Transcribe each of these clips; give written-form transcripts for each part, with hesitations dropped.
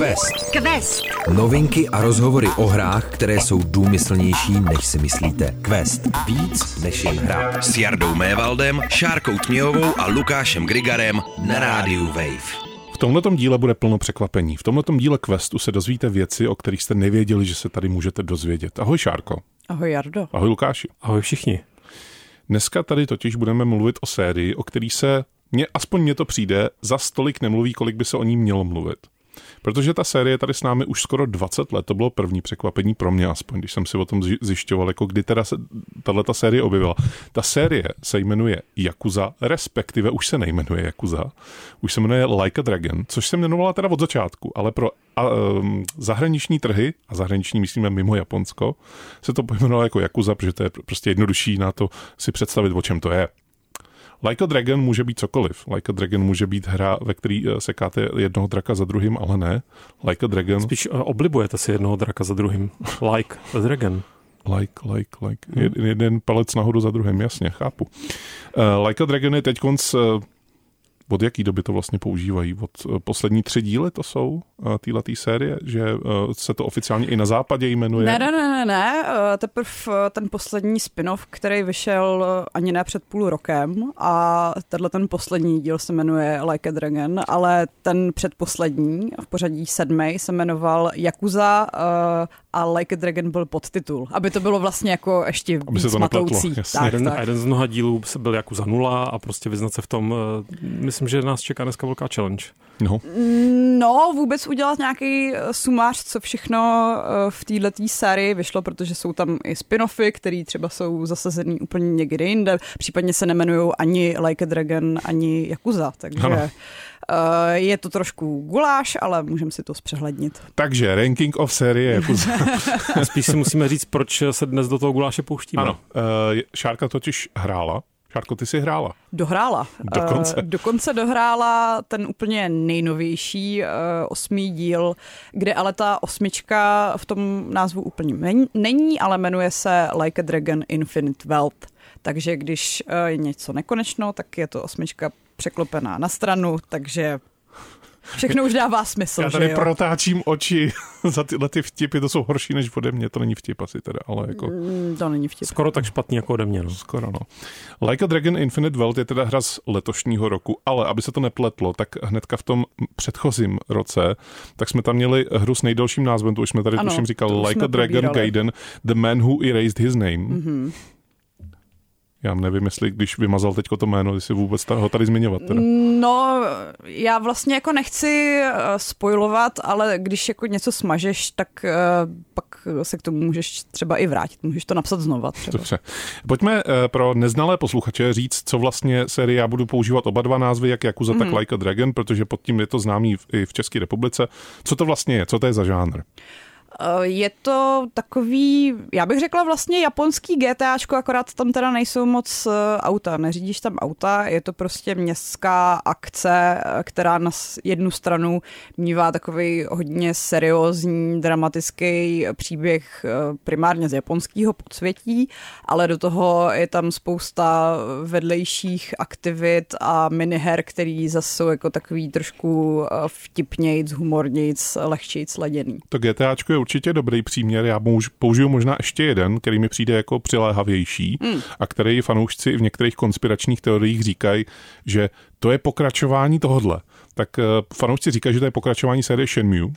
Quest. Novinky a rozhovory o hrách, které jsou důmyslnější, než si myslíte. Quest. Víc než jen hra. S Jardou Mévaldem, Šárkou Tměhovou a Lukášem Grigarem na Radio Wave. V tomhletom díle bude plno překvapení. V tomhletom díle Questu se dozvíte věci, o kterých jste nevěděli, že se tady můžete dozvědět. Ahoj Šárko. Ahoj Jardo. Ahoj Lukáši. Ahoj všichni. Dneska tady totiž budeme mluvit o sérii, o který se, aspoň mně to přijde, za stolik nemluví, kolik by se o ní mělo mluvit. Protože ta série tady s námi už skoro 20 let, to bylo první překvapení pro mě aspoň, když jsem si o tom zjišťoval, jako kdy teda se tato série objevila. Ta série se jmenuje Yakuza, respektive už se nejmenuje Yakuza, už se jmenuje Like a Dragon, což se jmenovala teda od začátku, ale pro zahraniční trhy, a zahraniční myslíme mimo Japonsko, se to pojmenovalo jako Yakuza, protože to je prostě jednodušší na to si představit, o čem to je. Like a Dragon může být cokoliv. Like a Dragon může být hra, ve který sekáte jednoho draka za druhým, ale ne. Like a Dragon... Spíš oblibujete si jednoho draka za druhým. Like a Dragon. Like. Jeden palec nahoru za druhým, jasně, chápu. Like a Dragon je teďkonc... Od jaký doby to vlastně používají? Od poslední 3 díly to jsou týhletý série? Že se to oficiálně i na západě jmenuje? Ne. Teprv ten poslední spin-off, který vyšel ani ne před půl rokem a ten poslední díl se jmenuje Like a Dragon, ale ten předposlední v pořadí 7. se jmenoval Yakuza a Like a Dragon byl podtitul. Aby to bylo vlastně jako ještě víc matoucí. A jeden z mnoha dílů byl Yakuza 0 a prostě vyznat se v tom, myslím, že nás čeká dneska velká challenge. No, vůbec udělat nějaký sumář, co všechno v této sérii vyšlo, protože jsou tam i spin-offy, které třeba jsou zasazený úplně někde jinde. Případně se nemenují ani Like a Dragon, ani Yakuza, takže... Ano. Je to trošku guláš, ale můžeme si to zpřehlednit. Takže ranking of série Yakuza. Spíš si musíme říct, proč se dnes do toho guláše pouštíme. Ano, Šárka totiž hrála. Šárko, ty jsi hrála. Dohrála. Dokonce dohrála ten úplně nejnovější 8. díl, kde ale ta 8 v tom názvu úplně není, ale jmenuje se Like a Dragon Infinite Wealth. Takže když je něco nekonečno, tak je to 8 překlopená na stranu, takže všechno už dává smysl. Já tady protáčím oči za tyhle ty vtipy, to jsou horší než ode mě, to není vtip asi teda, ale jako... To není vtip. Skoro tak špatný jako ode mě, no. Skoro, no. Like a Dragon Infinite Wealth je teda hra z letošního roku, ale aby se to nepletlo, tak hnedka v tom předchozím roce, tak jsme tam měli hru s nejdelším názvem, to už jsme tady tuším říkali, Like a Dragon Gaiden, The Man Who Erased His Name. Mm-hmm. Já nevím, jestli když vymazal teďko to jméno, jestli vůbec ho tady zmiňovat. Teda. No, já vlastně jako nechci spoilovat, ale když jako něco smažeš, tak pak se k tomu můžeš třeba i vrátit. Můžeš to napsat znova třeba. Dobře. Pojďme pro neznalé posluchače říct, co vlastně série, já budu používat oba dva názvy, jak Yakuza, tak Like a Dragon, protože pod tím je to známý i v České republice. Co to vlastně je? Co to je za žánr? Je to takový, já bych řekla vlastně japonský GTAčko, akorát tam teda nejsou moc auta, neřídíš tam auta, je to prostě městská akce, která na jednu stranu mívá takový hodně seriózní, dramatický příběh primárně z japonského podsvětí, ale do toho je tam spousta vedlejších aktivit a miniher, který zase jsou jako takový trošku vtipnějc, humornějc, lehčejc laděný. To GTAčko je určitě dobrý příměr, já použiju možná ještě jeden, který mi přijde jako přiléhavější a který fanoušci v některých konspiračních teoriích říkají, že to je pokračování tohodle. Tak fanoušci říkají, že to je pokračování série Shenmue,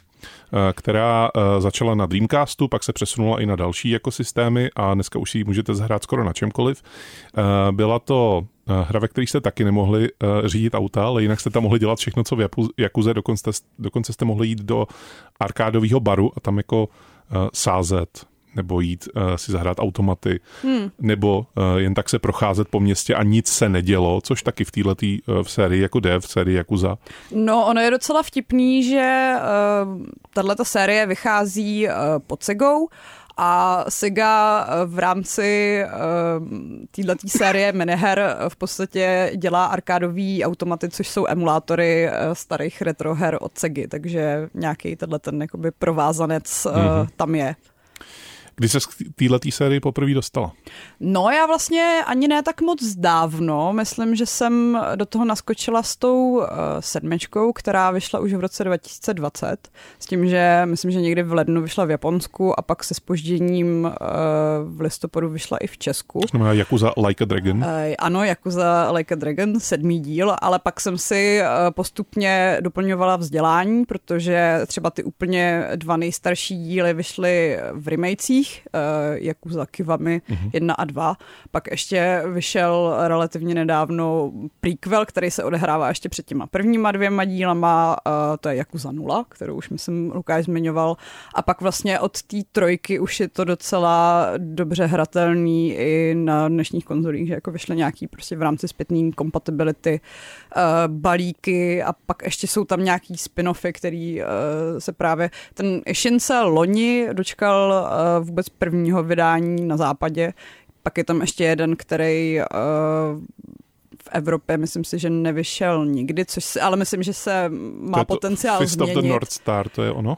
která začala na Dreamcastu, pak se přesunula i na další ekosystémy a dneska už si ji můžete zahrát skoro na čemkoliv. Byla to hra, ve které jste taky nemohli řídit auta, ale jinak jste tam mohli dělat všechno, co v Yakuze, dokonce jste mohli jít do arkádového baru a tam jako sázet, nebo jít si zahrát automaty, nebo jen tak se procházet po městě a nic se nedělo, což taky v téhletý v sérii Yakuza. No, ono je docela vtipný, že tato série vychází pod Segou, a Sega v rámci této série miniher v podstatě dělá arkádový automaty, což jsou emulátory starých retro her od Segy, takže nějaký tenhle ten jakoby provázanec tam je. Kdy se k této sérii poprvé dostala? No já vlastně ani ne tak moc dávno. Myslím, že jsem do toho naskočila s tou sedmičkou, která vyšla už v roce 2020. S tím, že myslím, že někdy v lednu vyšla v Japonsku a pak se zpožděním v listopadu vyšla i v Česku. To znamená Yakuza Like a Dragon. Ano, Yakuza Like a Dragon, 7. díl, ale pak jsem si postupně doplňovala vzdělání, protože třeba ty úplně 2 nejstarší díly vyšly v remakech, Yakuza Kiwami 1 a 2. Pak ještě vyšel relativně nedávno prequel, který se odehrává ještě před těma prvníma 2 dílama, to je Yakuza 0, kterou už myslím Lukáš zmiňoval. A pak vlastně od té 3 už je to docela dobře hratelný i na dnešních konzolích, že jako vyšly nějaký prostě v rámci zpětné kompatibility balíky a pak ještě jsou tam nějaký spin-offy, který se právě... Ten Shin se loni dočkal vůbec prvního vydání na západě. Pak je tam ještě jeden, který v Evropě, myslím si, že nevyšel nikdy, ale myslím, že se má to potenciál Fist změnit. Fist of the North Star, to je ono?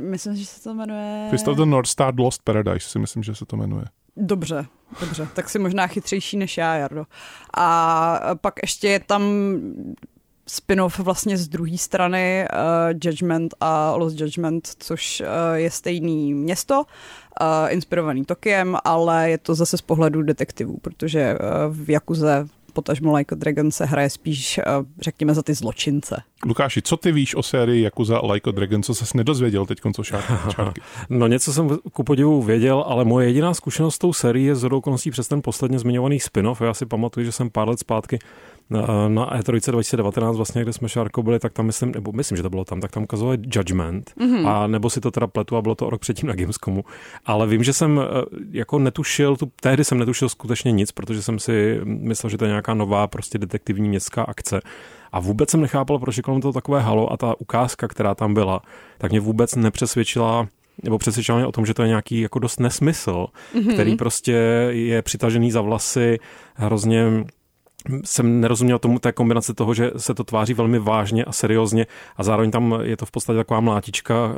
Myslím, že se to jmenuje... Fist of the North Star Lost Paradise, si myslím, že se to jmenuje. Dobře, tak si možná chytřejší než já, Jardo. A pak ještě je tam spin-off vlastně z druhé strany Judgment a Lost Judgment, což je stejný město, inspirovaný Tokiem, ale je to zase z pohledu detektivů, protože v Yakuze potažmo Like a Dragon se hraje spíš, řekněme, za ty zločince. Lukáši, co ty víš o sérii Yakuza Like a Dragon, co ses nedozvěděl teď konco Šárky? No něco jsem ku podivu věděl, ale moje jediná zkušenost s tou sérií je shodou okolností přes ten posledně zmiňovaný spin-off. Já si pamatuju, že jsem pár let zpátky na E3 2019 vlastně, kde jsme Šárko byli, tak tam myslím, že to bylo tam, tak tam ukazovali Judgment, a nebo si to teda pletu a bylo to rok předtím na Gamescomu. Ale vím, že jsem jako netušil, tehdy jsem netušil skutečně nic, protože jsem si myslel, že to je nějaká nová prostě detektivní městská akce. A vůbec jsem nechápal, proč je kolem toho takové halo a ta ukázka, která tam byla, tak mě vůbec nepřesvědčila, nebo přesvědčila mě o tom, že to je nějaký jako dost nesmysl, který prostě je přitažený za vlasy, hrozně jsem nerozuměl tomu té kombinace toho, že se to tváří velmi vážně a seriózně a zároveň tam je to v podstatě taková mlátička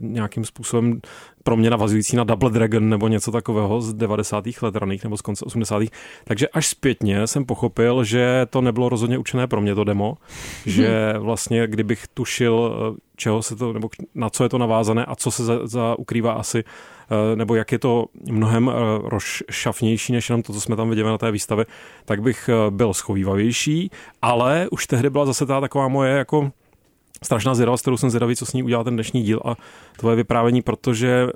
nějakým způsobem pro mě navazující na Double Dragon nebo něco takového z 90. let raných nebo z konce 80. Takže až zpětně jsem pochopil, že to nebylo rozhodně určené pro mě to demo, že vlastně kdybych tušil, čeho se to, nebo na co je to navázané a co se ukrývá asi, nebo jak je to mnohem rozšafnější než jenom to, co jsme tam viděli na té výstavě, tak bych byl schovývavější, ale už tehdy byla zase ta taková moje jako strašná zvědavost, kterou jsem zvědavý, co s ní udělá ten dnešní díl a tvoje vyprávění, protože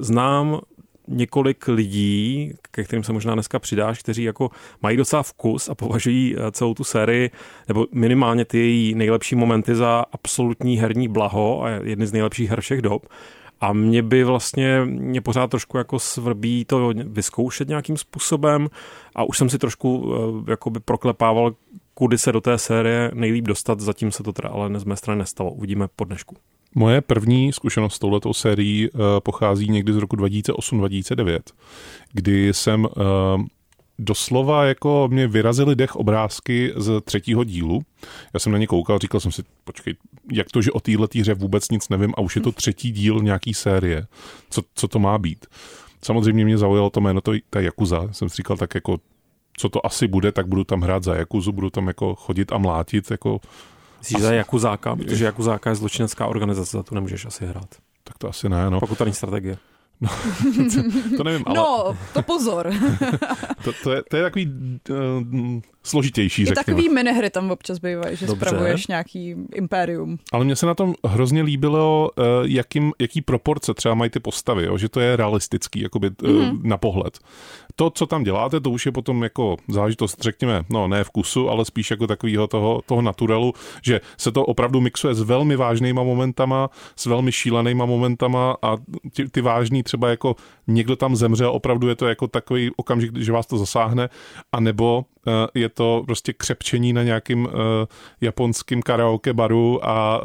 znám několik lidí, ke kterým se možná dneska přidáš, kteří jako mají docela vkus a považují celou tu sérii, nebo minimálně ty její nejlepší momenty za absolutní herní blaho a jedny z nejlepších her všech dob. A mě pořád trošku jako svrbí to vyzkoušet nějakým způsobem a už jsem si trošku jakoby proklepával, kudy se do té série nejlíp dostat, zatím se to teda ale z mé strany nestalo. Uvidíme po dnešku. Moje první zkušenost s touhletou sérií pochází někdy z roku 2008-2009, kdy jsem doslova jako mě vyrazily dech obrázky z 3. dílu. Já jsem na ně koukal, říkal jsem si, počkej, jak to, že o téhleté hře vůbec nic nevím a už je to 3. díl nějaký série. Co to má být? Samozřejmě mě zaujalo to jméno, ta Yakuza. Jsem si říkal tak jako, co to asi bude, tak budu tam hrát za Yakuzu, budu tam jako chodit a mlátit jako... Jsi za Jakuzáka, protože Jakuzáka je zločinecká organizace, za to nemůžeš asi hrát. Tak to asi ne, no. Pokud tady strategie. No, to nevím, ale... No, to pozor. to je takový složitější, řekněme. I takový minihry tam občas bývají, že spravuješ nějaký impérium. Ale mně se na tom hrozně líbilo, jaký proporce třeba mají ty postavy, jo? Že to je realistický, jakoby na pohled. To, co tam děláte, to už je potom jako záležitost, řekněme, no ne vkusu, ale spíš jako takového toho naturelu, že se to opravdu mixuje s velmi vážnýma momentama, s velmi šílenýma momentama a ty vážný třeba jako někdo tam zemře a opravdu je to jako takový okamžik, že vás to zasáhne, anebo je to prostě křepčení na nějakým japonským karaoke baru a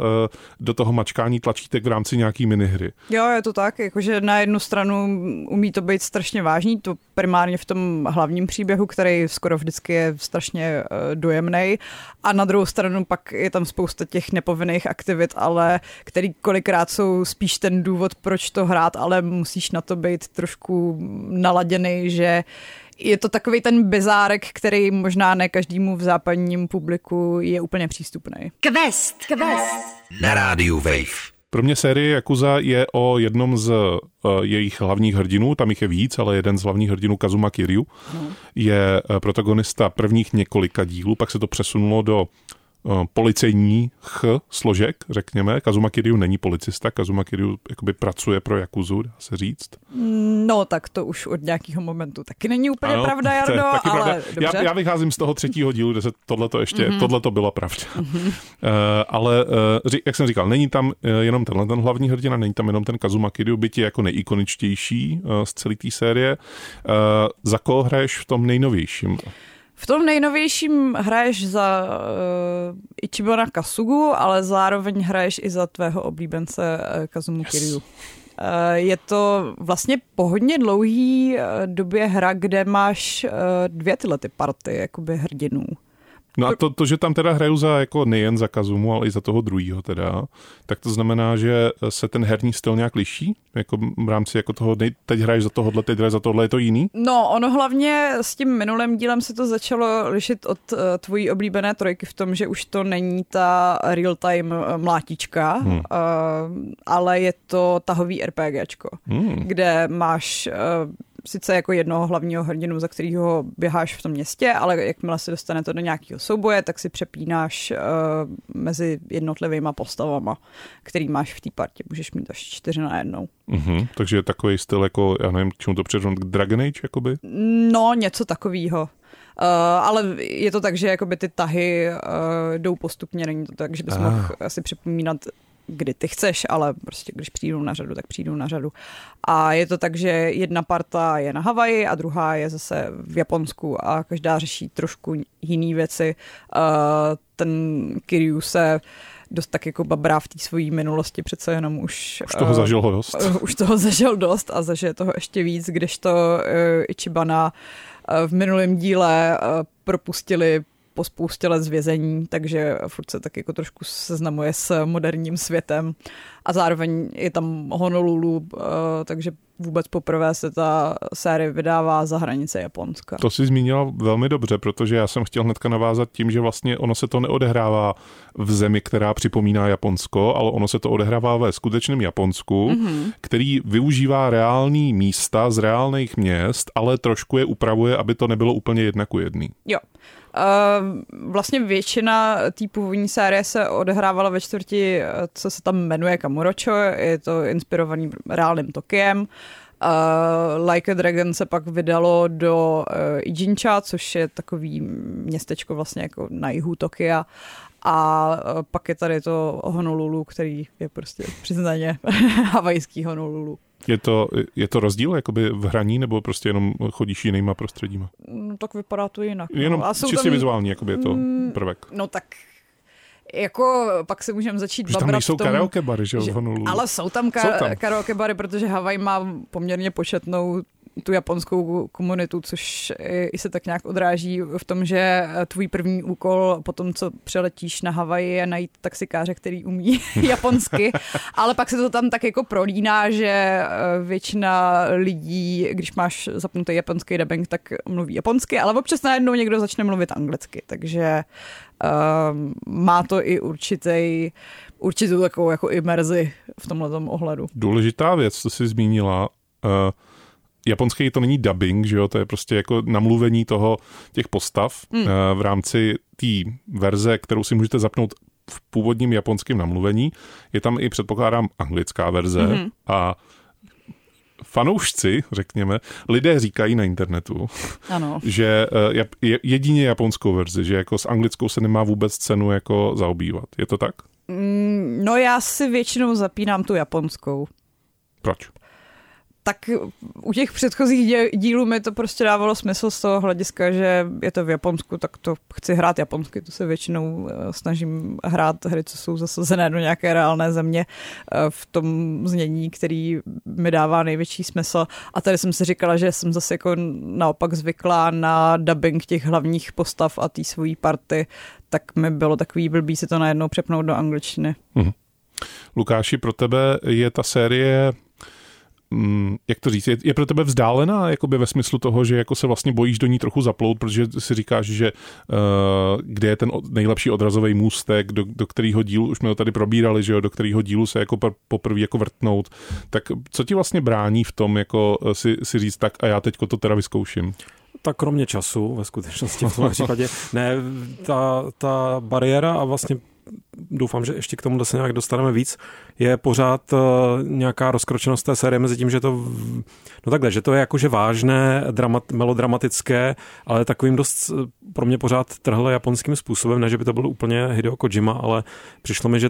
do toho mačkání tlačítek v rámci nějaký minihry. Jo, je to tak, jakože na jednu stranu umí to být strašně vážný, to primárně v tom hlavním příběhu, který skoro vždycky je strašně dojemnej, a na druhou stranu pak je tam spousta těch nepovinných aktivit, ale který kolikrát jsou spíš ten důvod, proč to hrát, ale musíš na to být trošku naladěný, že je to takový ten bizárek, který možná ne každému v západním publiku je úplně přístupný. Quest. Na rádiu Wave. Pro mě série Yakuza je o jednom z jejich hlavních hrdinů, tam jich je víc, ale jeden z hlavních hrdinů, Kazuma Kiryu, je protagonista prvních několika dílů, pak se to přesunulo do policejních složek, řekněme. Kazuma Kiryu není policista, Kazuma Kiryu jakoby pracuje pro Yakuzu, dá se říct. No, tak to už od nějakého momentu taky není úplně pravda, Jardo, ale pravda. Já vycházím z toho třetího dílu, kde se tohleto ještě, tohleto byla pravda. Ale, jak jsem říkal, není tam jenom tenhle ten hlavní hrdina, není tam jenom ten Kazuma Kiryu, byť je jako nejikoničtější z celé té série. Za koho hraješ v tom nejnovějším? V tom nejnovějším hraješ za Ichibana Kasugu, ale zároveň hraješ i za tvého oblíbence Kazumu Kiryu. Je to vlastně po hodně dlouhý době hra, kde máš dvě tyhle ty party jakoby hrdinů. No a to, že tam teda hraju za, jako nejen za Kazumu, ale i za toho druhýho teda, tak to znamená, že se ten herní styl nějak liší? Jako v rámci jako toho, teď hraješ za tohohle, teď hraješ za tohle, je to jiný? No, ono hlavně s tím minulým dílem se to začalo lišit od tvojí oblíbené trojky v tom, že už to není ta real-time mlátička, ale je to tahový RPGčko, kde máš sice jako jednoho hlavního hrdinu, za kterého běháš v tom městě, ale jakmile se dostane to do nějakého souboje, tak si přepínáš mezi jednotlivýma postavama, který máš v té partě. Můžeš mít až 4 na jednou. Takže je takový styl jako, já nevím, k čemu to přirovnat, k Dragon Age, jakoby? No, něco takového. Ale je to tak, že jakoby ty tahy jdou postupně, není to tak, že bys mohl asi připomínat, kdy ty chceš, ale prostě když přijdou na řadu, tak přijdou na řadu. A je to tak, že jedna parta je na Havaji a druhá je zase v Japonsku a každá řeší trošku jiný věci. Ten Kiryu se dost tak jako babrá v té svojí minulosti, přece jenom už toho zažil dost. Už toho zažil dost a zažije toho ještě víc, kdežto Ichibana v minulém díle propustili po spoustě let z vězení, takže furt se tak jako trošku seznamuje s moderním světem. A zároveň je tam Honolulu, takže vůbec poprvé se ta série vydává za hranice Japonska. To si zmínila velmi dobře, protože já jsem chtěl hnedka navázat tím, že vlastně ono se to neodehrává v zemi, která připomíná Japonsko, ale ono se to odehrává ve skutečném Japonsku, který využívá reální místa z reálných měst, ale trošku je upravuje, aby to nebylo úplně jedna ku jedný. Jo. Vlastně většina té původní série se odehrávala ve čtvrti, co se tam jmenuje Kamurocho, je to inspirovaný reálným Tokiem. Like a Dragon se pak vydalo do Ijincha, což je takový městečko vlastně jako na jihu Tokia. A pak je tady to Honolulu, který je prostě přiznaně havajský Honolulu. Je to rozdíl jakoby v hraní, nebo prostě jenom chodíš jinýma prostředíma? No, tak vypadá to jinak. Jenom a čistě tam vizuální jakoby je to prvek. No tak jako pak se můžeme začít babrat v tom. Tam nejsou karaoke bary, že v Honolulu. Ale jsou tam karaoke bary, protože Havaj má poměrně početnou tu japonskou komunitu, což i se tak nějak odráží v tom, že tvůj první úkol po tom, co přeletíš na Havaj, je najít taxikáře, který umí japonsky, ale pak se to tam tak jako prolíná, že většina lidí, když máš zapnutý japonský dubbing, tak mluví japonsky, ale občas najednou někdo začne mluvit anglicky, takže má to i určitou takovou jako imerzi v tomhletom ohledu. Důležitá věc, co jsi zmínila, japonský to není dubbing, že jo, to je prostě jako namluvení toho těch postav v rámci té verze, kterou si můžete zapnout v původním japonském namluvení. Je tam i, předpokládám, anglická verze a fanoušci, řekněme, lidé říkají na internetu, ano, že jedině japonskou verzi, že jako s anglickou se nemá vůbec cenu jako zaobývat. Je to tak? No já si většinou zapínám tu japonskou. Proč? tak u těch předchozích dílů mi to prostě dávalo smysl z toho hlediska, že je to v Japonsku, tak to chci hrát japonsky, to se většinou snažím hrát hry, co jsou zasazené do nějaké reálné země v tom znění, který mi dává největší smysl. A tady jsem si říkala, že jsem zase jako naopak zvyklá na dubbing těch hlavních postav a té svojí party, tak mi bylo takový blbý si to najednou přepnout do angličtiny. Mhm. Lukáši, pro tebe je ta série... jak to říct, je pro tebe vzdálená jakoby ve smyslu toho, že jako se vlastně bojíš do ní trochu zaplout, protože si říkáš, že kde je ten nejlepší odrazový můstek, do kterého dílu, už jsme ho tady probírali, že jo, do kterého dílu se jako poprvé jako vrtnout, tak co ti vlastně brání v tom, jako si říct tak a já teďko to teda vyzkouším? Tak kromě času, ve skutečnosti v tom případě, ne, ta bariéra a vlastně doufám, že ještě k tomu se nějak dostaneme víc, je pořád nějaká rozkročenost té série mezi tím, že to že to je jakože vážné, melodramatické, ale takovým dost pro mě pořád trhle japonským způsobem, ne, že by to bylo úplně Hideo Kojima, ale přišlo mi, že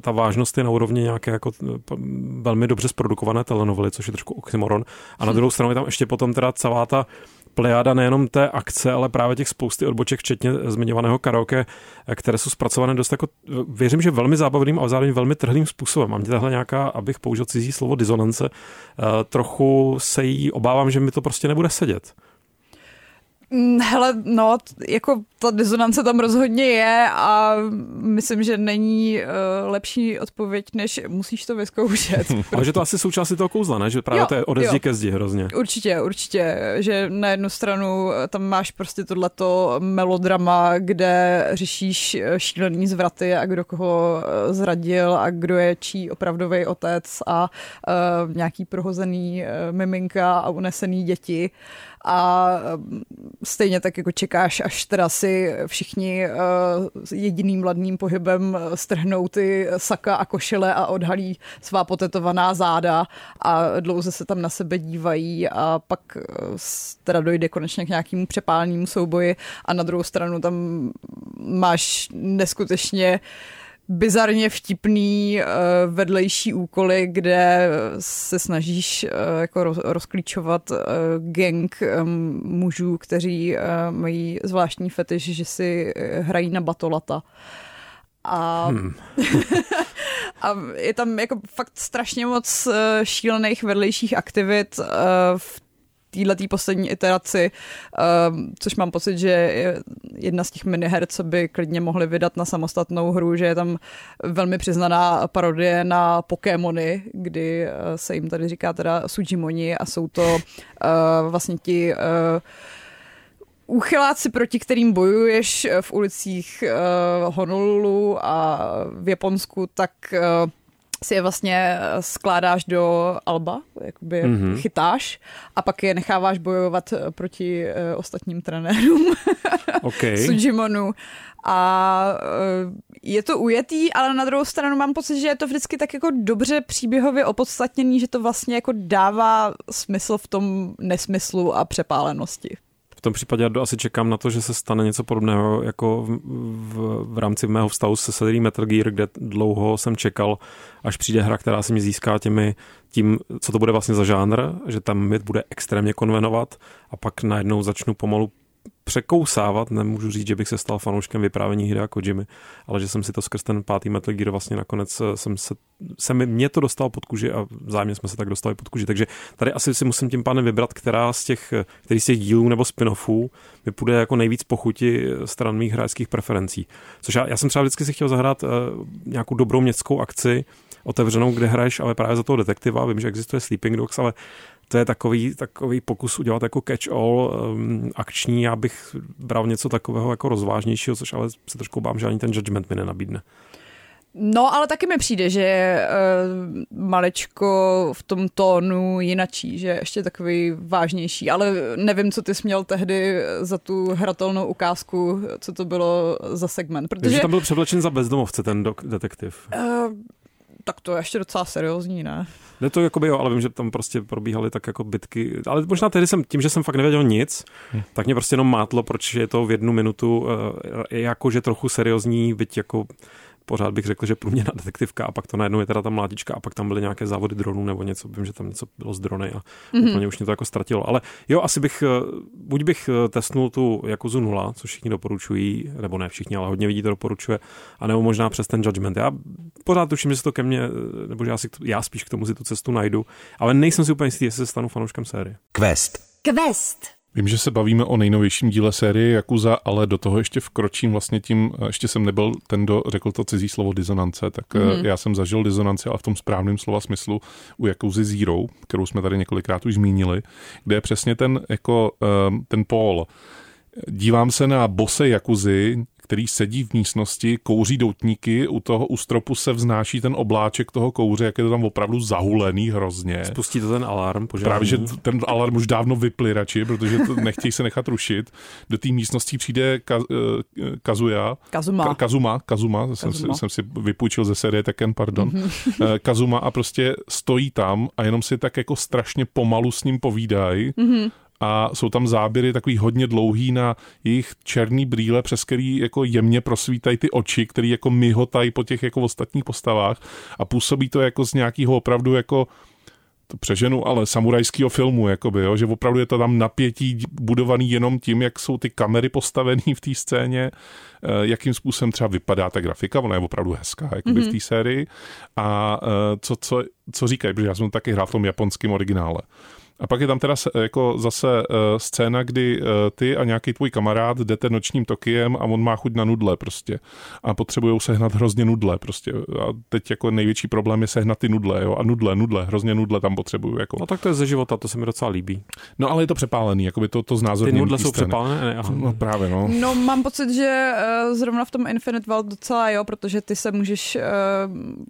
ta vážnost je na úrovni nějaké jako velmi dobře zprodukované telenovely, což je trošku oxymoron. A na druhou stranu je tam ještě potom teda celá ta plejáda nejenom té akce, ale právě těch spousty odboček, včetně zmiňovaného karaoke, které jsou zpracované dost jako, věřím, že velmi zábavným a zároveň velmi trhlým způsobem. Mám tahle nějaká, abych použil cizí slovo, disonance, trochu se jí obávám, že mi to prostě nebude sedět. Hele, no, jako ta disonance tam rozhodně je a myslím, že není lepší odpověď, než musíš to vyzkoušet. Ale že to asi součástí toho kouzla, ne? Že právě to je odezdi ke zdi hrozně. Určitě, že na jednu stranu tam máš prostě tohleto melodrama, kde řešíš šílený zvraty a kdo koho zradil a kdo je čí opravdový otec a nějaký prohozený miminka a unesený děti. A stejně tak jako čekáš, až teda si všichni jediným ladným pohybem strhnou ty saka a košile a odhalí svá potetovaná záda a dlouze se tam na sebe dívají a pak teda dojde konečně k nějakému přepálnému souboji a na druhou stranu tam máš neskutečně bizarně vtipný vedlejší úkoly, kde se snažíš jako rozklíčovat gang mužů, kteří mají zvláštní fetiš, že si hrají na batolata. A je tam jako fakt strašně moc šílených vedlejších aktivit v této poslední iteraci, což mám pocit, že je jedna z těch miniher, co by klidně mohli vydat na samostatnou hru, že je tam velmi přiznaná parodie na Pokémony, kdy se jim tady říká teda Sujimoni a jsou to vlastně ti úchyláci, proti kterým bojuješ v ulicích Honolulu a v Japonsku, tak si je vlastně skládáš do alba, jakoby chytáš a pak je necháváš bojovat proti ostatním trenérům Sujimonu. A je to ujetý, ale na druhou stranu mám pocit, že je to vždycky tak jako dobře příběhově opodstatněný, že to vlastně jako dává smysl v tom nesmyslu a přepálenosti. V tom případě asi čekám na to, že se stane něco podobného jako v rámci mého vztahu se serií Metal Gear, kde dlouho jsem čekal, až přijde hra, která se mi získá tím, co to bude vlastně za žánr, že tam mě bude extrémně konvenovat a pak najednou začnu pomalu překousávat, nemůžu říct, že bych se stal fanouškem vyprávění Hidea Kojimy, ale že jsem si to skrz ten 5. Metal Gear vlastně nakonec mě to dostal pod kůži a vzájemně jsme se tak dostali pod kůži, takže tady asi si musím tím pánem vybrat, který z těch dílů nebo spin-offů mi půjde jako nejvíc po chuti stran mých hráčských preferencí. Což já jsem třeba vždycky si chtěl zahrát nějakou dobrou městskou akci otevřenou, kde hraješ, ale právě za toho detektiva, vím, že existuje Sleeping Dogs, ale to je takový pokus udělat jako catch-all akční, já bych bral něco takového jako rozvážnějšího, což ale se trošku bám, že ani ten Judgment mi nenabídne. No, ale taky mi přijde, že je malečko v tom tónu jinačí, že je ještě takový vážnější, ale nevím, co ty jsi měl tehdy za tu hratelnou ukázku, co to bylo za segment. Protože tam byl převlečen za bezdomovce ten detektiv. Tak to je ještě docela seriózní, ne? Ne to jakoby jo, ale vím, že tam prostě probíhaly tak jako bitky, ale možná tehdy že jsem fakt nevěděl nic, tak mě prostě jenom mátlo, proč je to v jednu minutu jakože trochu seriózní, byť jako pořád bych řekl, že průměrná detektivka a pak to najednou je teda ta mlátička a pak tam byly nějaké závody dronů nebo něco, vím, že tam něco bylo z drony a úplně už mě to jako ztratilo. Ale jo, asi bych, buď bych testnul tu Yakuzu 0, co všichni doporučují, nebo ne všichni, ale hodně lidí to doporučuje, a nebo možná přes ten Judgment. Já pořád tuším, že se to ke mně, nebo že já spíš k tomu si tu cestu najdu, ale nejsem si úplně jistý, jestli se stanu fanouškem série. Quest. Vím, že se bavíme o nejnovějším díle série Yakuza, ale do toho ještě vkročím vlastně tím, ještě jsem nebyl ten, kdo řekl to cizí slovo disonance, tak já jsem zažil disonanci, ale v tom správném slova smyslu u Yakuzy 0, kterou jsme tady několikrát už zmínili, kde je přesně ten, jako, ten pól. Dívám se na bose Yakuzy, který sedí v místnosti, kouří doutníky, u stropu se vznáší ten obláček toho kouře, jak je to tam opravdu zahulený hrozně. Spustí to ten alarm, požádný. Právě, že ten alarm už dávno vypli radši, protože to nechtějí se nechat rušit. Do té místnosti přijde Kazuma. Jsem si vypůjčil ze série Tekken, pardon. Kazuma a prostě stojí tam a jenom si tak jako strašně pomalu s ním povídají. A jsou tam záběry takový hodně dlouhý na jejich černý brýle, přes který jako jemně prosvítají ty oči, který jako myhotají po těch jako ostatních postavách a působí to jako z nějakého opravdu jako to přeženu, ale samurajského filmu, jakoby, jo? Že opravdu je to tam napětí budovaný jenom tím, jak jsou ty kamery postavený v té scéně, jakým způsobem třeba vypadá ta grafika, ona je opravdu hezká, jakoby v té sérii a co říkají, protože já jsem to taky hrál v tom japonském originále. A pak je tam teda jako zase scéna, kdy ty a nějaký tvůj kamarád jdete nočním Tokiem a on má chuť na nudle prostě. A potřebujou sehnat hrozně nudle prostě. A teď jako největší problém je sehnat ty nudle, jo. A hrozně nudle tam potřebuju jako. No tak to je ze života, to se mi docela líbí. No ale je to přepálený, jakoby to znázornění. Ty nudle jsou přepálené? No právě, no. No mám pocit, že zrovna v tom Infinite Wealth docela jo, protože ty se můžeš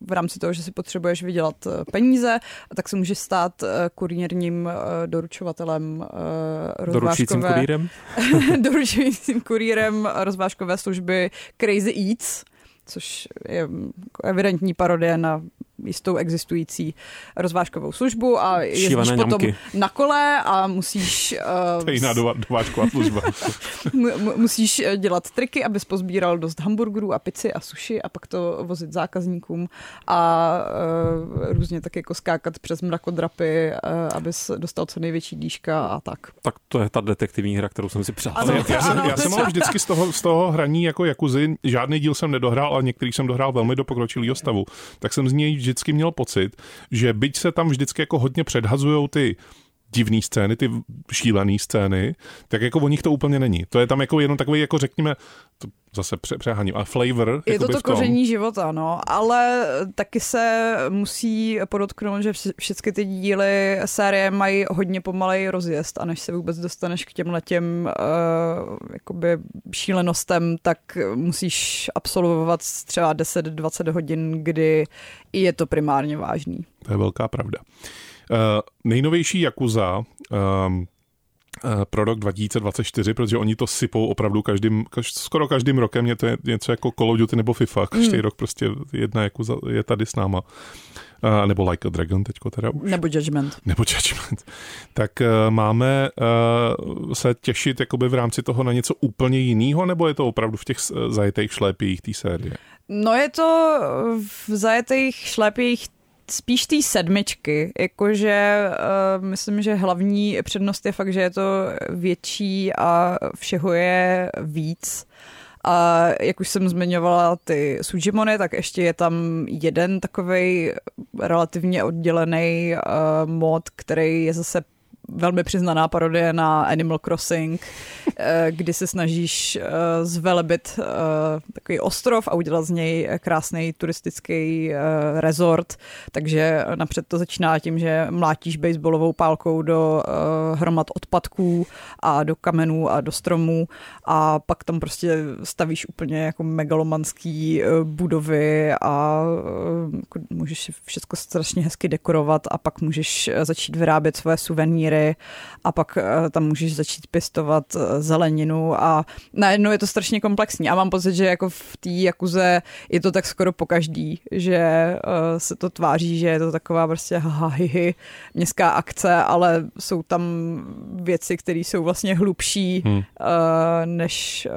v rámci toho, že si potřebuješ vydělat peníze, tak se můžeš stát kurýrním doručovatelem doručujícím kurýrem rozvážkové služby Crazy Eats, což je evidentní parodie na jistou existující rozvážkovou službu a jezdíš potom na kole a musíš dovážková služba. Musíš dělat triky, abys pozbíral dost hamburgerů a pici a sushi a pak to vozit zákazníkům a různě tak jako skákat přes mrakodrapy, abys dostal co největší dýška a tak. Tak to je ta detektivní hra, kterou jsem si přál. Já jsem mal vždycky z toho hraní jako Yakuzy, žádný díl jsem nedohrál, ale některý jsem dohrál velmi do pokročilého stavu. Tak jsem z něj vždycky měl pocit, že byť se tam vždycky jako hodně předhazujou ty divné scény, ty šílené scény, tak jako o nich to úplně není. To je tam jako jenom takový, jako řekněme, to zase přeháním, ale flavor. Je to koření života, no, ale taky se musí podotknout, že všechny ty díly série mají hodně pomalej rozjezd a než se vůbec dostaneš k těmhletěm jakoby šílenostem, tak musíš absolvovat třeba 10-20 hodin, kdy je to primárně vážný. To je velká pravda. Nejnovější Yakuza pro rok 2024, protože oni to sypou opravdu skoro každým rokem, je to něco jako Call of Duty nebo FIFA, každý rok prostě jedna Yakuza je tady s náma. Nebo Like a Dragon teďko teda už. Nebo Judgment. Tak máme se těšit jakoby v rámci toho na něco úplně jiného, nebo je to opravdu v těch zajetých šlépích té série? No je to v zajetých šlépích spíš té sedmičky, jakože myslím, že hlavní přednost je fakt, že je to větší a všeho je víc. A jak už jsem zmiňovala ty Sujimoni, tak ještě je tam jeden takovej relativně oddělený mod, který je zase velmi přiznaná parodie na Animal Crossing, kdy se snažíš zvelebit takový ostrov a udělat z něj krásný turistický resort. Takže napřed to začíná tím, že mlátíš baseballovou pálkou do hromad odpadků a do kamenů a do stromů a pak tam prostě stavíš úplně jako megalomanský budovy a můžeš všechno strašně hezky dekorovat a pak můžeš začít vyrábět své suvenýry a pak tam můžeš začít pěstovat zeleninu a najednou je to strašně komplexní a mám pocit, že jako v té Yakuze je to tak skoro po každý, že se to tváří, že je to taková prostě městská akce, ale jsou tam věci, které jsou vlastně hlubší než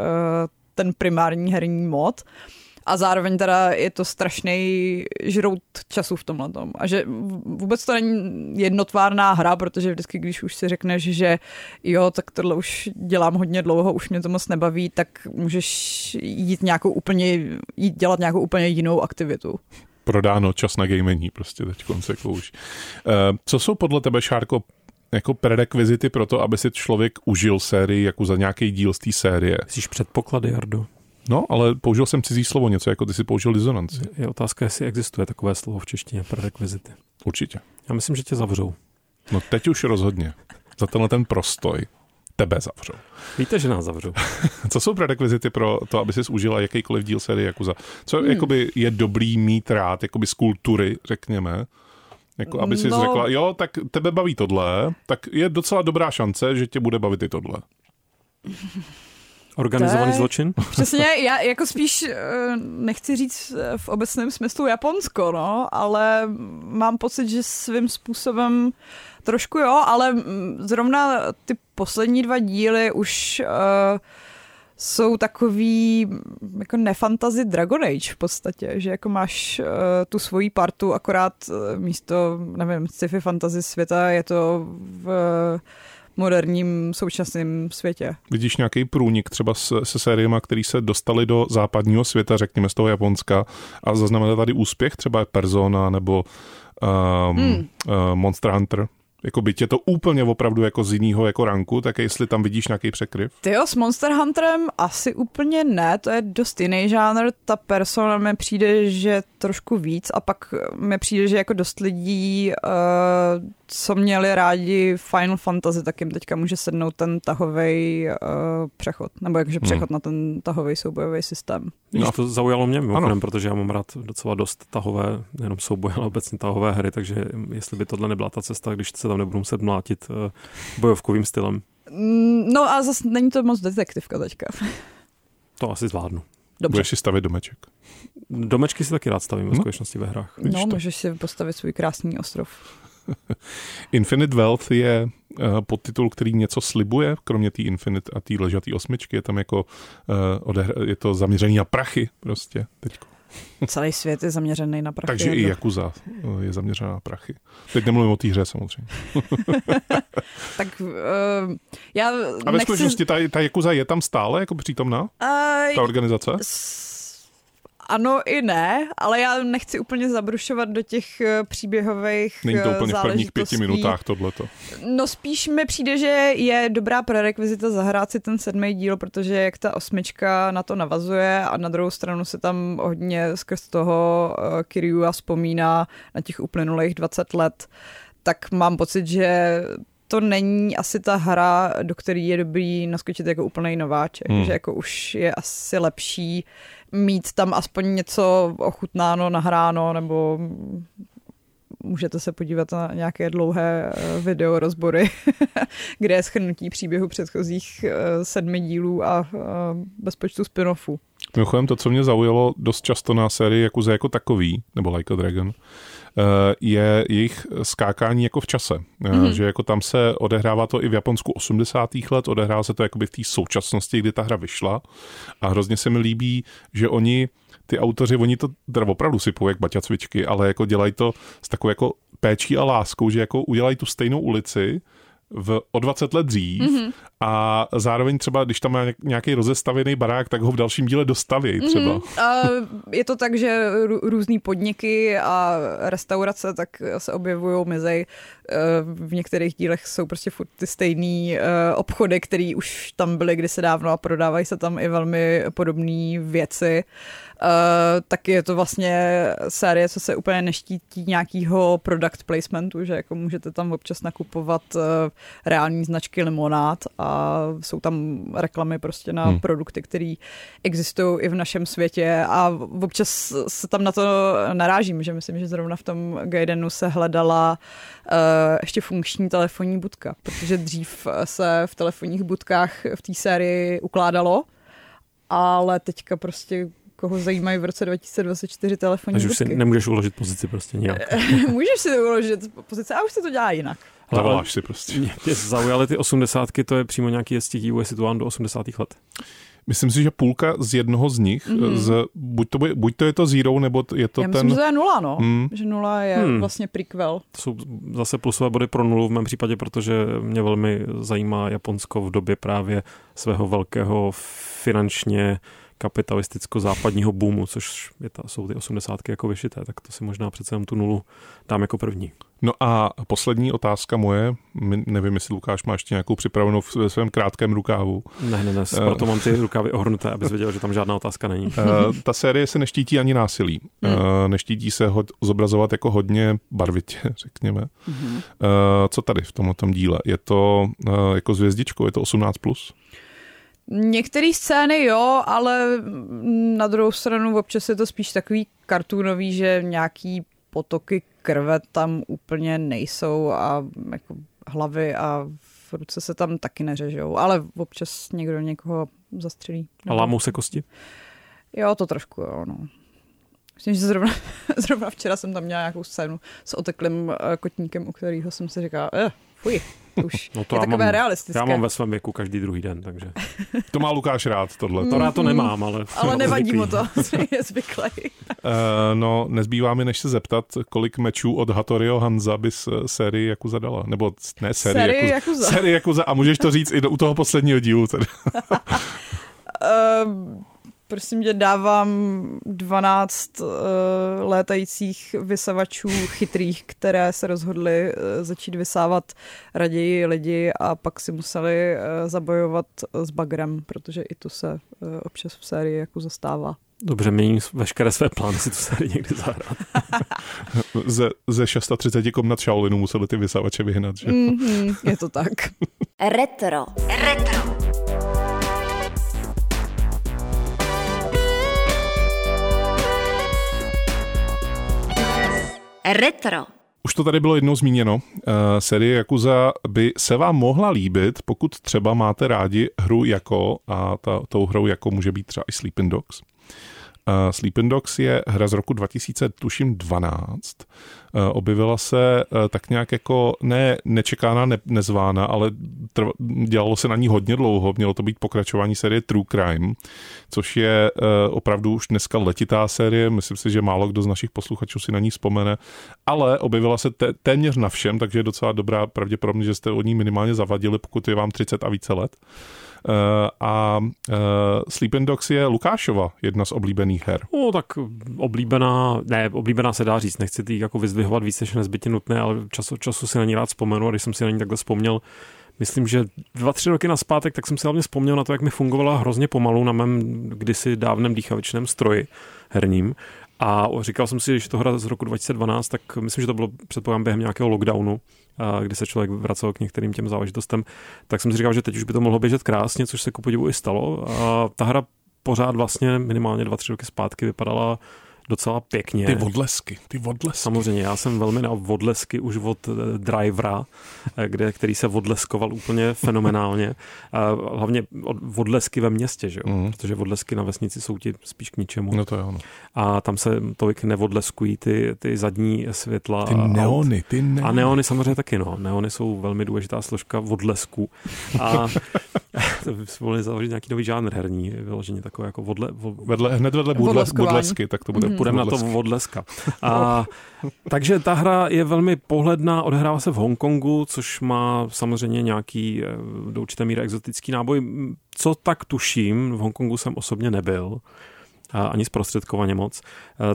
ten primární herní mod. a zároveň teda je to strašný žrout času v tomhletom. A že vůbec to není jednotvárná hra, protože vždycky, když už si řekneš, že jo, tak tohle už dělám hodně dlouho, už mě to moc nebaví, tak můžeš jít dělat nějakou úplně jinou aktivitu. Prodáno, čas na gamení prostě teď konceku už. Co jsou podle tebe, Šárko, jako prerekvizity pro to, aby si člověk užil sérii, jako za nějaký díl z té série? Jsi předpoklady, Jardo. No, ale použil jsem cizí slovo, něco jako ty si použil disonanci. Je otázka, jestli existuje takové slovo v češtině, prerekvizity. Určitě. Já myslím, že tě zavřou. No teď už rozhodně. Za tenhle ten prostoj tebe zavřou. Víte, že nás zavřou. Co jsou prerekvizity pro to, aby jsi užila jakýkoliv díl série Yakuza? Co jakoby je dobrý mít rád jakoby z kultury, řekněme? Jako, aby jsi řekla, jo, tak tebe baví tohle, tak je docela dobrá šance, že tě bude bavit i tohle. Organizovaný zločin? Přesně, já jako spíš nechci říct v obecném smyslu Japonsko, no, ale mám pocit, že svým způsobem trošku jo, ale zrovna ty poslední dva díly už jsou takový jako nefantasy Dragon Age v podstatě, že jako máš tu svoji partu, akorát místo, nevím, sci-fi fantasy světa je to v moderním současném světě. Vidíš nějaký průnik třeba se sériema, který se dostali do západního světa, řekněme z toho Japonska, a zaznamená tady úspěch, třeba Persona nebo Monster Hunter? Jako byť je to úplně opravdu jako z jinýho jako ranku, tak jestli tam vidíš nějaký překryv? Tyjo, s Monster Hunterem asi úplně ne, to je dost jiný žánr, ta Persona mi přijde, že trošku víc a pak mi přijde, že jako dost lidí, co měli rádi Final Fantasy, tak jim teďka může sednout ten tahovej přechod, nebo jakože přechod na ten tahovej soubojový systém. No, to zaujalo mě mimochodem, protože já mám rád docela dost tahové, nejenom souboje, ale obecně tahové hry, takže jestli by tohle nebyla ta cesta, když se tam nebudu muset mlátit bojovkovým stylem. No a zase není to moc detektivka teďka. To asi zvládnu. Dobře. Budeš si stavět domeček. Domečky si taky rád stavím ve skutečnosti ve hrách. No, můžeš si postavit svůj krásný ostrov. Infinite Wealth je podtitul, který něco slibuje, kromě té Infinite a té ležaté osmičky. Je tam jako je to zaměřený na prachy prostě teďko. Celý svět je zaměřený na prachy. Takže i Yakuza je zaměřená na prachy. Teď nemluvím o té hře samozřejmě. Tak já nechci... A ve skutečnosti ta Yakuza je tam stále jako přítomná? Ta organizace? Ano i ne, ale já nechci úplně zabrušovat do těch příběhových záležitostí. Není to úplně v prvních 5 minutách tohleto. No spíš mi přijde, že je dobrá prerekvizita zahrát si ten 7. díl, protože jak ta 8 na to navazuje a na druhou stranu se tam hodně skrz toho Kiryu a vzpomíná na těch uplynulých 20 let, tak mám pocit, že to není asi ta hra, do které je dobrý naskočit jako úplnej nováček, že jako už je asi lepší mít tam aspoň něco ochutnáno, nahráno, nebo můžete se podívat na nějaké dlouhé videorozbory, kde je shrnutí příběhu předchozích 7 dílů a bezpočtu spin-offů. Mimochodem to, co mě zaujalo dost často na sérii Yakuza jako takový, nebo Like a Dragon, je jejich skákání jako v čase. Že jako tam se odehrává to i v Japonsku 80. let, odehrává se to jakoby v té současnosti, kdy ta hra vyšla. A hrozně se mi líbí, že autoři to teda opravdu sypou jak baťacvičky, ale jako dělají to s takovou jako péčí a láskou, že jako udělají tu stejnou ulici o 20 let dřív a zároveň třeba, když tam má nějaký rozestavěný barák, tak ho v dalším díle dostaví třeba. Je to tak, že různý podniky a restaurace tak se objevují mezi. V některých dílech jsou prostě furt ty stejný obchody, které už tam byly kdysi dávno a prodávají se tam i velmi podobné věci. Tak je to vlastně série, co se úplně neštítí nějakého product placementu, že jako můžete tam občas nakupovat reální značky limonád a jsou tam reklamy prostě na produkty, které existují i v našem světě a občas se tam na to narážím, že myslím, že zrovna v tom Gaidenu se hledala ještě funkční telefonní budka, protože dřív se v telefonních budkách v té sérii ukládalo, ale teďka prostě koho zajímají v roce 2024 telefonní budky. Takže už si nemůžeš uložit pozici prostě nějak. Můžeš si uložit pozici a už se to dělá jinak. Zavoláš si prostě. Mě zaujaly ty 80, to je přímo nějaký jestli dívu, jestli to vám do 80. let. Myslím si, že půlka z jednoho z nich, buď to je to Zero, nebo je to myslím, že to je nula, no. Že nula je vlastně prequel. To jsou zase plusové body pro nulu v mém případě, protože mě velmi zajímá Japonsko v době právě svého velkého finančně kapitalisticko-západního boomu, což je jsou ty 80. jako vyšité, tak to si možná přece jenom tu nulu dám jako první. No a poslední otázka moje, nevím, jestli Lukáš má ještě nějakou připravenou ve svém krátkém rukávu. Ne, proto mám ty rukávy ohrnuté, abys věděl, že tam žádná otázka není. Ta série se neštítí ani násilí. Neštítí se zobrazovat jako hodně barvitě, řekněme. Co tady v tomto díle? Je to jako s hvězdičkou, je to 18+? Některé scény jo, ale na druhou stranu občas je to spíš takový kartoonový, že nějaký potoky krve tam úplně nejsou a jako hlavy a v ruce se tam taky neřežou, ale občas někdo někoho zastřelí. A lámou se kosti? Jo, to trošku jo, no. Myslím, že zrovna včera jsem tam měla nějakou scénu s oteklým kotníkem, u kterého jsem si říkala, fuj. Už no to je takové realistické. Já mám ve svém věku každý druhý den, takže. To má Lukáš rád, tohle. To rád to nemám, ale... Ale nevadí mu to, je zvyklý. No, nezbývá mi, než se zeptat, kolik mečů od Hattoriho Hanza bys sérii Yakuza dala. Nebo ne, sérii Yakuza. Sérii Yakuza. A můžeš to říct i u toho posledního dílu. Prosím tě, dávám 12 létajících vysavačů chytrých, které se rozhodly začít vysávat raději lidi a pak si museli zabojovat s bagrem, protože i to se občas v sérii jako zastává. Dobře, měním veškeré své plány si tu sérii někdy zahrát. Ze 630 komnat Shaolinu museli ty vysavače vyhnat, že? Je to tak. Retro. Retro. Už to tady bylo jednou zmíněno. Série Yakuza by se vám mohla líbit, pokud třeba máte rádi hru Jako, a tou hrou Jako může být třeba i Sleeping Dogs. Sleeping Dogs je hra z roku 2012. Objevila se tak nějak jako nečekána, nezvána, ale dělalo se na ní hodně dlouho. Mělo to být pokračování série True Crime, což je opravdu už dneska letitá série. Myslím si, že málo kdo z našich posluchačů si na ní vzpomene, ale objevila se téměř na všem, takže je docela dobrá pravděpodobně, že jste od ní minimálně zavadili, pokud je vám 30 a více let. Sleeping Dogs je Lukášova jedna z oblíbených her. No tak oblíbená se dá říct, nechci tý jako vyzdvihovat víc, než nezbytně nutné, ale čas od času si na ní rád vzpomenu a když jsem si na ní takhle vzpomněl, myslím, že 2-3 roky naspátek, tak jsem si hlavně vzpomněl na to, jak mi fungovala hrozně pomalu na mém kdysi dávném dýchavičném stroji herním. A říkal jsem si, že to hra z roku 2012, tak myslím, že to bylo předpokládám během nějakého lockdownu, kdy se člověk vracel k některým těm záležitostem, tak jsem si říkal, že teď už by to mohlo běžet krásně, což se ku podivu i stalo. A ta hra pořád vlastně minimálně 2-3 roky zpátky vypadala docela pěkně. Ty odlesky. Samozřejmě, já jsem velmi na odlesky už od Drivera, který se odleskoval úplně fenomenálně. Hlavně odlesky ve městě, že jo? Protože odlesky na vesnici jsou ti spíš k ničemu. No to je ono. A tam se tolik neodleskují ty zadní světla. Ty neony. A neony samozřejmě taky, no. Neony jsou velmi důležitá složka odlesku. A to bychom mohli založit nějaký nový žánr herní, vyloženě takové jako hned vedle bodlesky, tak to bude. Půjdeme na to odleska. Takže ta hra je velmi pohledná, odehrává se v Hongkongu, což má samozřejmě nějaký do určité míry exotický náboj. Co tak tuším, v Hongkongu jsem osobně nebyl, ani zprostředkovaně moc,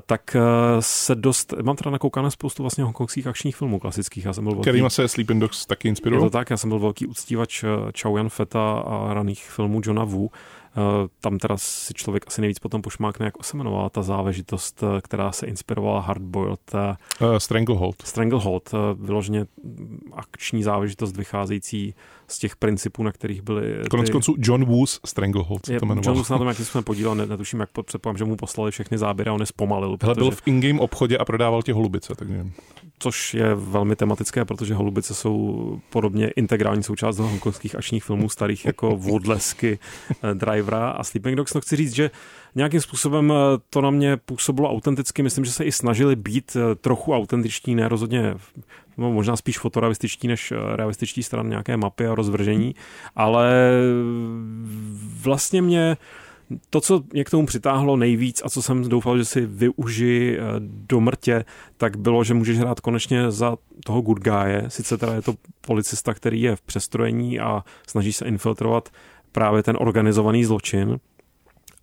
tak se dost... Mám teda nakoukáno spoustu vlastně hongkongských akčních filmů klasických. Kterýma se Sleeping Dogs taky inspiroval? Je to tak, já jsem byl velký uctívač Chow Yun-fata a raných filmů Johna Woo. Tam teda si člověk asi nejvíc potom pošmákne, jak se jmenovala ta záležitost, která se inspirovala Hardboiled. Stranglehold. Vyloženě akční záležitost vycházející z těch principů, na kterých byly... Koneckonců John Woo's Stranglehold se to jmenoval. John Woo se na tom nějakým způsobem podílel, netuším, jak předpokládám, že mu poslali všechny záběry a on je zpomalil. Hele, byl v in-game obchodě a prodával tě holubice, tak nevím. Což je velmi tematické, protože holubice jsou podobně integrální součást hongkongských akčních filmů starých jako Odlesky, Drivera a Sleeping Dogs. No chci říct, že nějakým způsobem to na mě působilo autenticky. Myslím, že se i snažili být trochu autentiční, ne rozhodně, no, možná spíš fotorealističtí než realističtí stran nějaké mapy a rozvržení, ale vlastně mě To, co mě k tomu přitáhlo nejvíc a co jsem doufal, že si využiji do mrtě, tak bylo, že můžeš hrát konečně za toho good guye. Sice teda je to policista, který je v přestrojení a snaží se infiltrovat právě ten organizovaný zločin.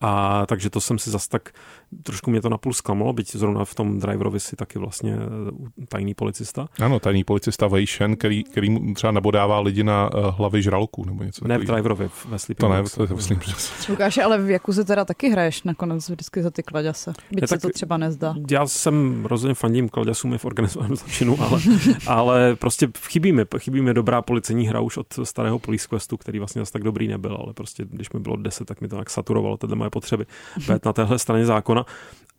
A takže to jsem si zas tak, trošku mě to napůl zklamalo, byť zrovna v tom Driverovi si taky vlastně tajný policista. Ano, tajný policista Wei Shen, který třeba nabodává lidi na hlavy žralků nebo něco takového. Ne v Driverovi, ve Sleeping Dogs. To ne, ve Sleeping Dogs. Lukáši, ale v Yakuze teda taky hraješ nakonec vždycky za ty kladěse, byť se to třeba nezdá. Já jsem rozhodně fandím kladěsům i v organizovaném zločinu, ale prostě chybí mi dobrá policejní hra už od starého Police Questu, který vlastně zas tak dobrý nebyl, ale prostě když mi bylo 10, tak mi to tak saturovalo moje potřeby na téhle straně zákona.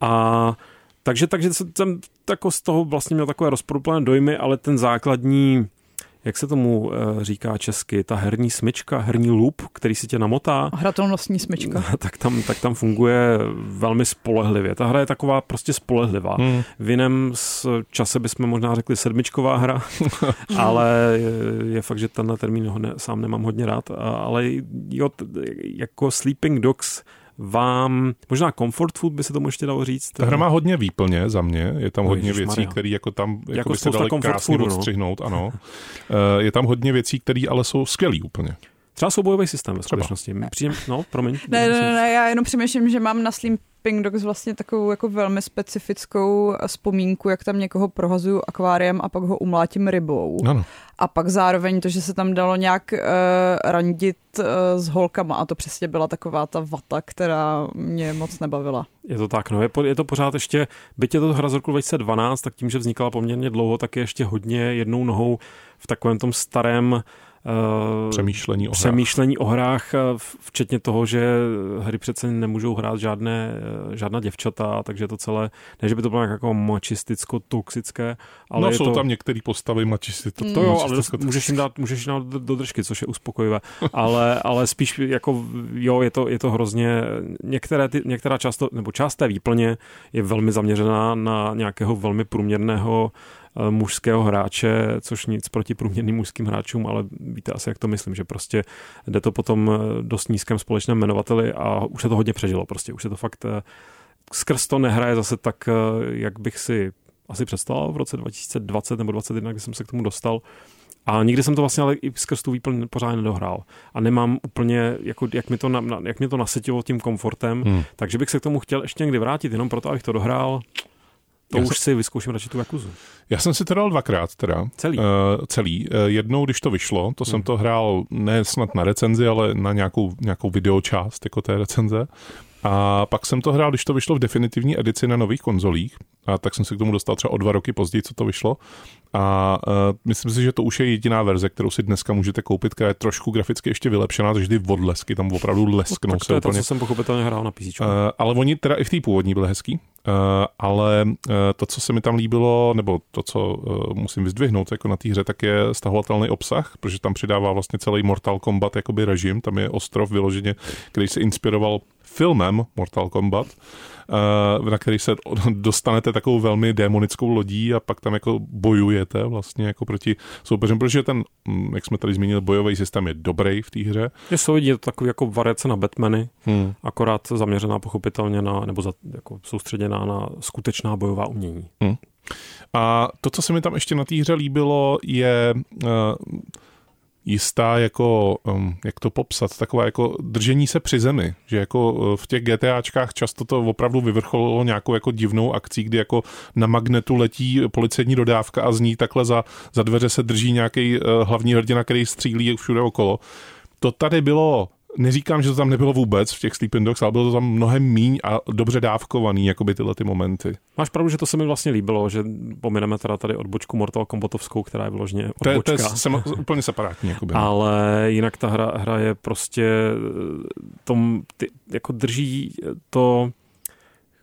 A takže jsem jako z toho vlastně měl takové rozporuplné dojmy, ale ten základní, jak se tomu říká česky, ta herní smyčka, herní lup, který si tě namotá. Hratelnostní smyčka. Tak tam funguje velmi spolehlivě. Ta hra je taková prostě spolehlivá. V jiném čase bychom možná řekli sedmičková hra, ale je fakt, že tenhle termín sám nemám hodně rád, ale jo, jako Sleeping Dogs vám, možná comfort food by se tomu ještě dalo říct. Ta hra má hodně výplně za mě, je tam hodně věcí, které jako tam jako by se daly krásně odstřihnout, ano. Je tam hodně věcí, které ale jsou skvělý úplně. Třeba soubojový systém ve skutečnosti. Ne, já jenom přemýšlím, že mám na Sleeping Dogs vlastně takovou jako velmi specifickou vzpomínku, jak tam někoho prohazuju akváriem a pak ho umlátím rybou. Ano. A pak zároveň to, že se tam dalo nějak randit s holkama a to přesně byla taková ta vata, která mě moc nebavila. Je to tak, no, je to pořád ještě, byť je to hra z roku 2012, tak tím, že vznikala poměrně dlouho, tak je ještě hodně jednou nohou v takovém tom starém přemýšlení o hrách, včetně toho, že hry přece nemůžou hrát žádná děvčata, takže to celé, ne, že by to bylo jako mačisticko-toxické, ale no, jsou to, tam některé postavy mačisticko-toxické. To jo, ale můžeš jim dát do držky, což je uspokojivé, ale spíš jako, jo, je to hrozně, některá část, nebo část té výplně je velmi zaměřená na nějakého velmi průměrného mužského hráče, což nic proti průměrným mužským hráčům, ale víte asi, jak to myslím, že prostě jde to potom dost nízkém společném jmenovateli a už se to hodně přežilo prostě, už se to fakt skrz to nehraje zase tak, jak bych si asi představil v roce 2020 nebo 2021, kdy jsem se k tomu dostal. A nikdy jsem to vlastně ale i skrz tu výplň pořád nedohrál. A nemám úplně, jako, jak mě to nasytilo tím komfortem, takže bych se k tomu chtěl ještě někdy vrátit, jenom proto, abych to dohrál. Já už si vyzkouším radši tu Yakuzu. Já jsem si to dal dvakrát teda. Celý. Jednou, když to vyšlo, to jsem to hrál ne snad na recenzi, ale na nějakou videočást jako té recenze. A pak jsem to hrál, když to vyšlo v definitivní edici na nových konzolích. A tak jsem se k tomu dostal třeba o 2 roky později, co to vyšlo. A myslím si, že to už je jediná verze, kterou si dneska můžete koupit, která je trošku graficky ještě vylepšená, takže ty odlesky tam opravdu lesknou. Tak to je to, co jsem pochopitelně hrál na PC. Ale oni teda i v té původní byly hezký. Ale to, co se mi tam líbilo, nebo to, co musím vyzdvihnout jako na té hře, tak je stahovatelný obsah, protože tam přidává vlastně celý Mortal Kombat jakoby režim. Tam je ostrov vyloženě, který se inspiroval filmem Mortal Kombat, na který se dostanete takovou velmi démonickou lodí a pak tam jako bojujete vlastně jako proti soupeřem, protože ten, jak jsme tady zmínili, bojový systém je dobrý v té hře. Je to takový jako variace na Batmany, akorát zaměřená pochopitelně jako soustředěná na skutečná bojová umění. A to, co se mi tam ještě na té hře líbilo, je jistá jako, jak to popsat, taková jako držení se při zemi, že jako v těch GTAčkách často to opravdu vyvrcholilo nějakou jako divnou akcí, kdy jako na magnetu letí policejní dodávka a z ní takhle za dveře se drží nějaký hlavní hrdina, který střílí všude okolo. To tady bylo, neříkám, že to tam nebylo vůbec v těch Sleeping Dogs, ale bylo to tam mnohem míň a dobře dávkovaný, jakoby tyhle ty momenty. Máš pravdu, že to se mi vlastně líbilo, že pomineme teda tady odbočku Mortal Kombatovskou, která je vložně odbočka. To je úplně separátní. Jakoby. Ale jinak ta hra je prostě tom, jako drží to,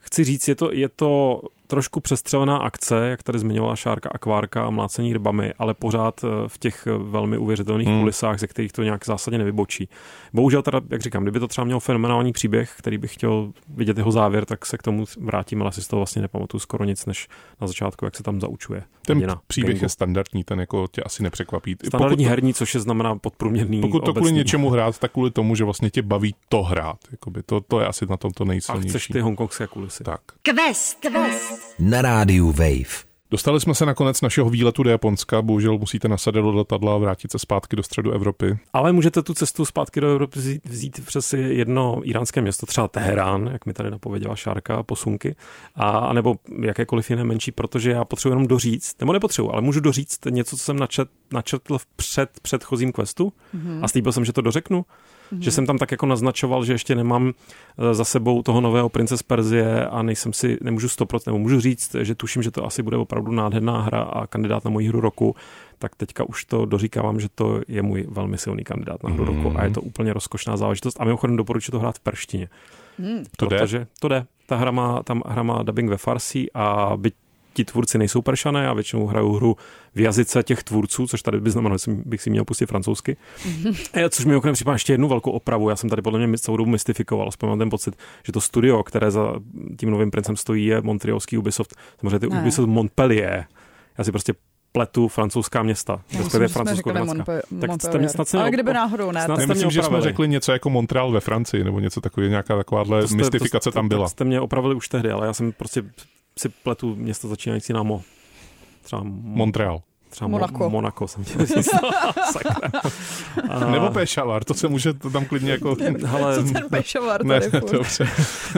chci říct, je to trošku přestřelená akce, jak tady zmiňovala Šárka, akvárka a mlácení rybami, ale pořád v těch velmi uvěřitelných kulisách, ze kterých to nějak zásadně nevybočí. Bohužel teda, jak říkám, kdyby to třeba měl fenomenální příběh, který bych chtěl vidět jeho závěr, tak se k tomu vrátím, ale si z toho vlastně nepamatuju skoro nic, než na začátku, jak se tam zaučuje. Ten příběh je standardní, ten jako tě asi nepřekvapí. Standardní to, herní, což je znamená podprůměrný. Pokud to kvůli něčemu hrát, tak kvůli tomu, že vlastně tě baví to hrát. Jakoby to je asi na tom to nejsilnější. A chceš ty hongkongské kulisy. Tak. Quest. Na rádiu Wave. Dostali jsme se nakonec našeho výletu do Japonska, bohužel musíte nasadit do letadla a vrátit se zpátky do středu Evropy. Ale můžete tu cestu zpátky do Evropy vzít přes jedno íránské město, třeba Teherán, jak mi tady napověděla Šárka, posunky, a nebo jakékoliv jiné menší, protože já potřebuji jenom doříct, nebo nepotřebuji, ale můžu doříct něco, co jsem načetl v předchozím questu a slíbil jsem, že to dořeknu. Že jsem tam tak jako naznačoval, že ještě nemám za sebou toho nového Prince of Persia a nemůžu 100%, nebo můžu říct, že tuším, že to asi bude opravdu nádherná hra a kandidát na moji hru roku, tak teďka už to doříkávám, že to je můj velmi silný kandidát na hru roku a je to úplně rozkošná záležitost a mimochodem doporučuji to hrát v perštině. Protože to jde. Ta hra má dubbing ve Farsi a byť ti tvůrci nejsou Peršané, já většinou hraju hru v jazyce těch tvůrců, což tady by znamenalo, že bych si měl pustit francouzsky. Což mi okrem připadá ještě jednu velkou opravu. Já jsem tady podle mě celou dobu mystifikoval. Aspoň mám ten pocit, že to studio, které za tím novým princem stojí, je montrealský Ubisoft. Samozřejmě to je Ubisoft Montpellier. Já si prostě pletu francouzská města. Respektive francouzsko-německá. Ale kdyby náhodou ne. Nemyslím, že jsme řekli něco jako Montreal ve Francii, nebo něco takového, nějaká takováhle mystifikace tam byla. Jste mě opravili už tehdy, ale já jsem prostě si pletu města začínající na Mo. Třeba Montreal. Třeba Monaco jsem tě Nebo Peshawar, to se může tam klidně jako... Co ten Peshawar tady dobře.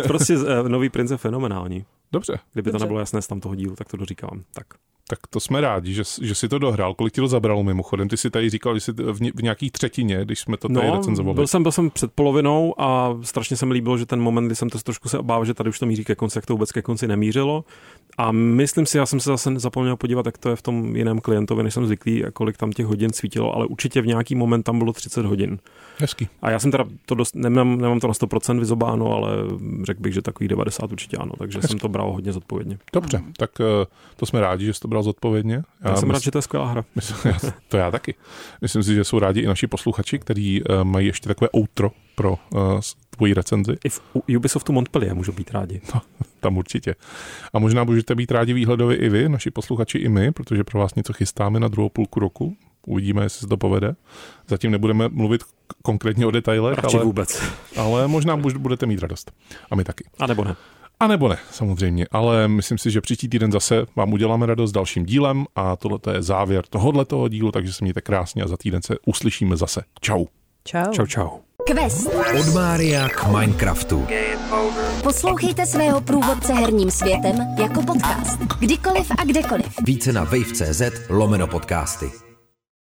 Prostě nový princ je fenomenální. Dobře. Kdyby to nebylo jasné z tam toho dílu, tak to doříkám. Tak to jsme rádi, že si to dohrál. Kolik ti to zabralo mimochodem? Ty si tady říkal, že jsi v nějaký třetině, když jsme to tady recenzovali. Byl jsem před polovinou a strašně se mi líbilo, že ten moment, kdy jsem to trošku se obával, že tady už to míří ke konci, jak to vůbec ke konci nemířilo. A myslím si, já jsem se zase zapomněl podívat, jak to je v tom jiném klientovi, než jsem zvyklý, a kolik tam těch hodin svítilo, ale určitě v nějaký moment tam bylo 30 hodin. Hezký. A já jsem teda to nemám to na 100% vyzobáno, ale řekl bych, že takový 90 určitě ano, takže hezký. Jsem to bral hodně zodpovědně. Dobře, tak to jsme rádi, že jsi to bral zodpovědně. Já jsem rád, že to je skvělá hra. To já taky. Myslím si, že jsou rádi i naši posluchači, kteří mají ještě takové outro pro tvoji recenzi. I v Ubisoftu Montpellier můžou být rádi. No, tam určitě. A možná můžete být rádi výhledově i vy, naši posluchači i my, protože pro vás něco chystáme na druhou půlku roku. Uvidíme, jestli se to povede. Zatím nebudeme mluvit konkrétně o detailech, ale možná budete mít radost. A my taky. A nebo ne, samozřejmě, ale myslím si, že příští týden zase vám uděláme radost dalším dílem a tohle je závěr tohoto dílu, takže se mějte krásně a za týden se uslyšíme zase. Čau. Čau. Quest. Od Mária k Minecraftu. Poslouchejte svého průvodce herním světem jako podcast. Kdykoliv a kdekoliv. Více na wave.cz/podcasty.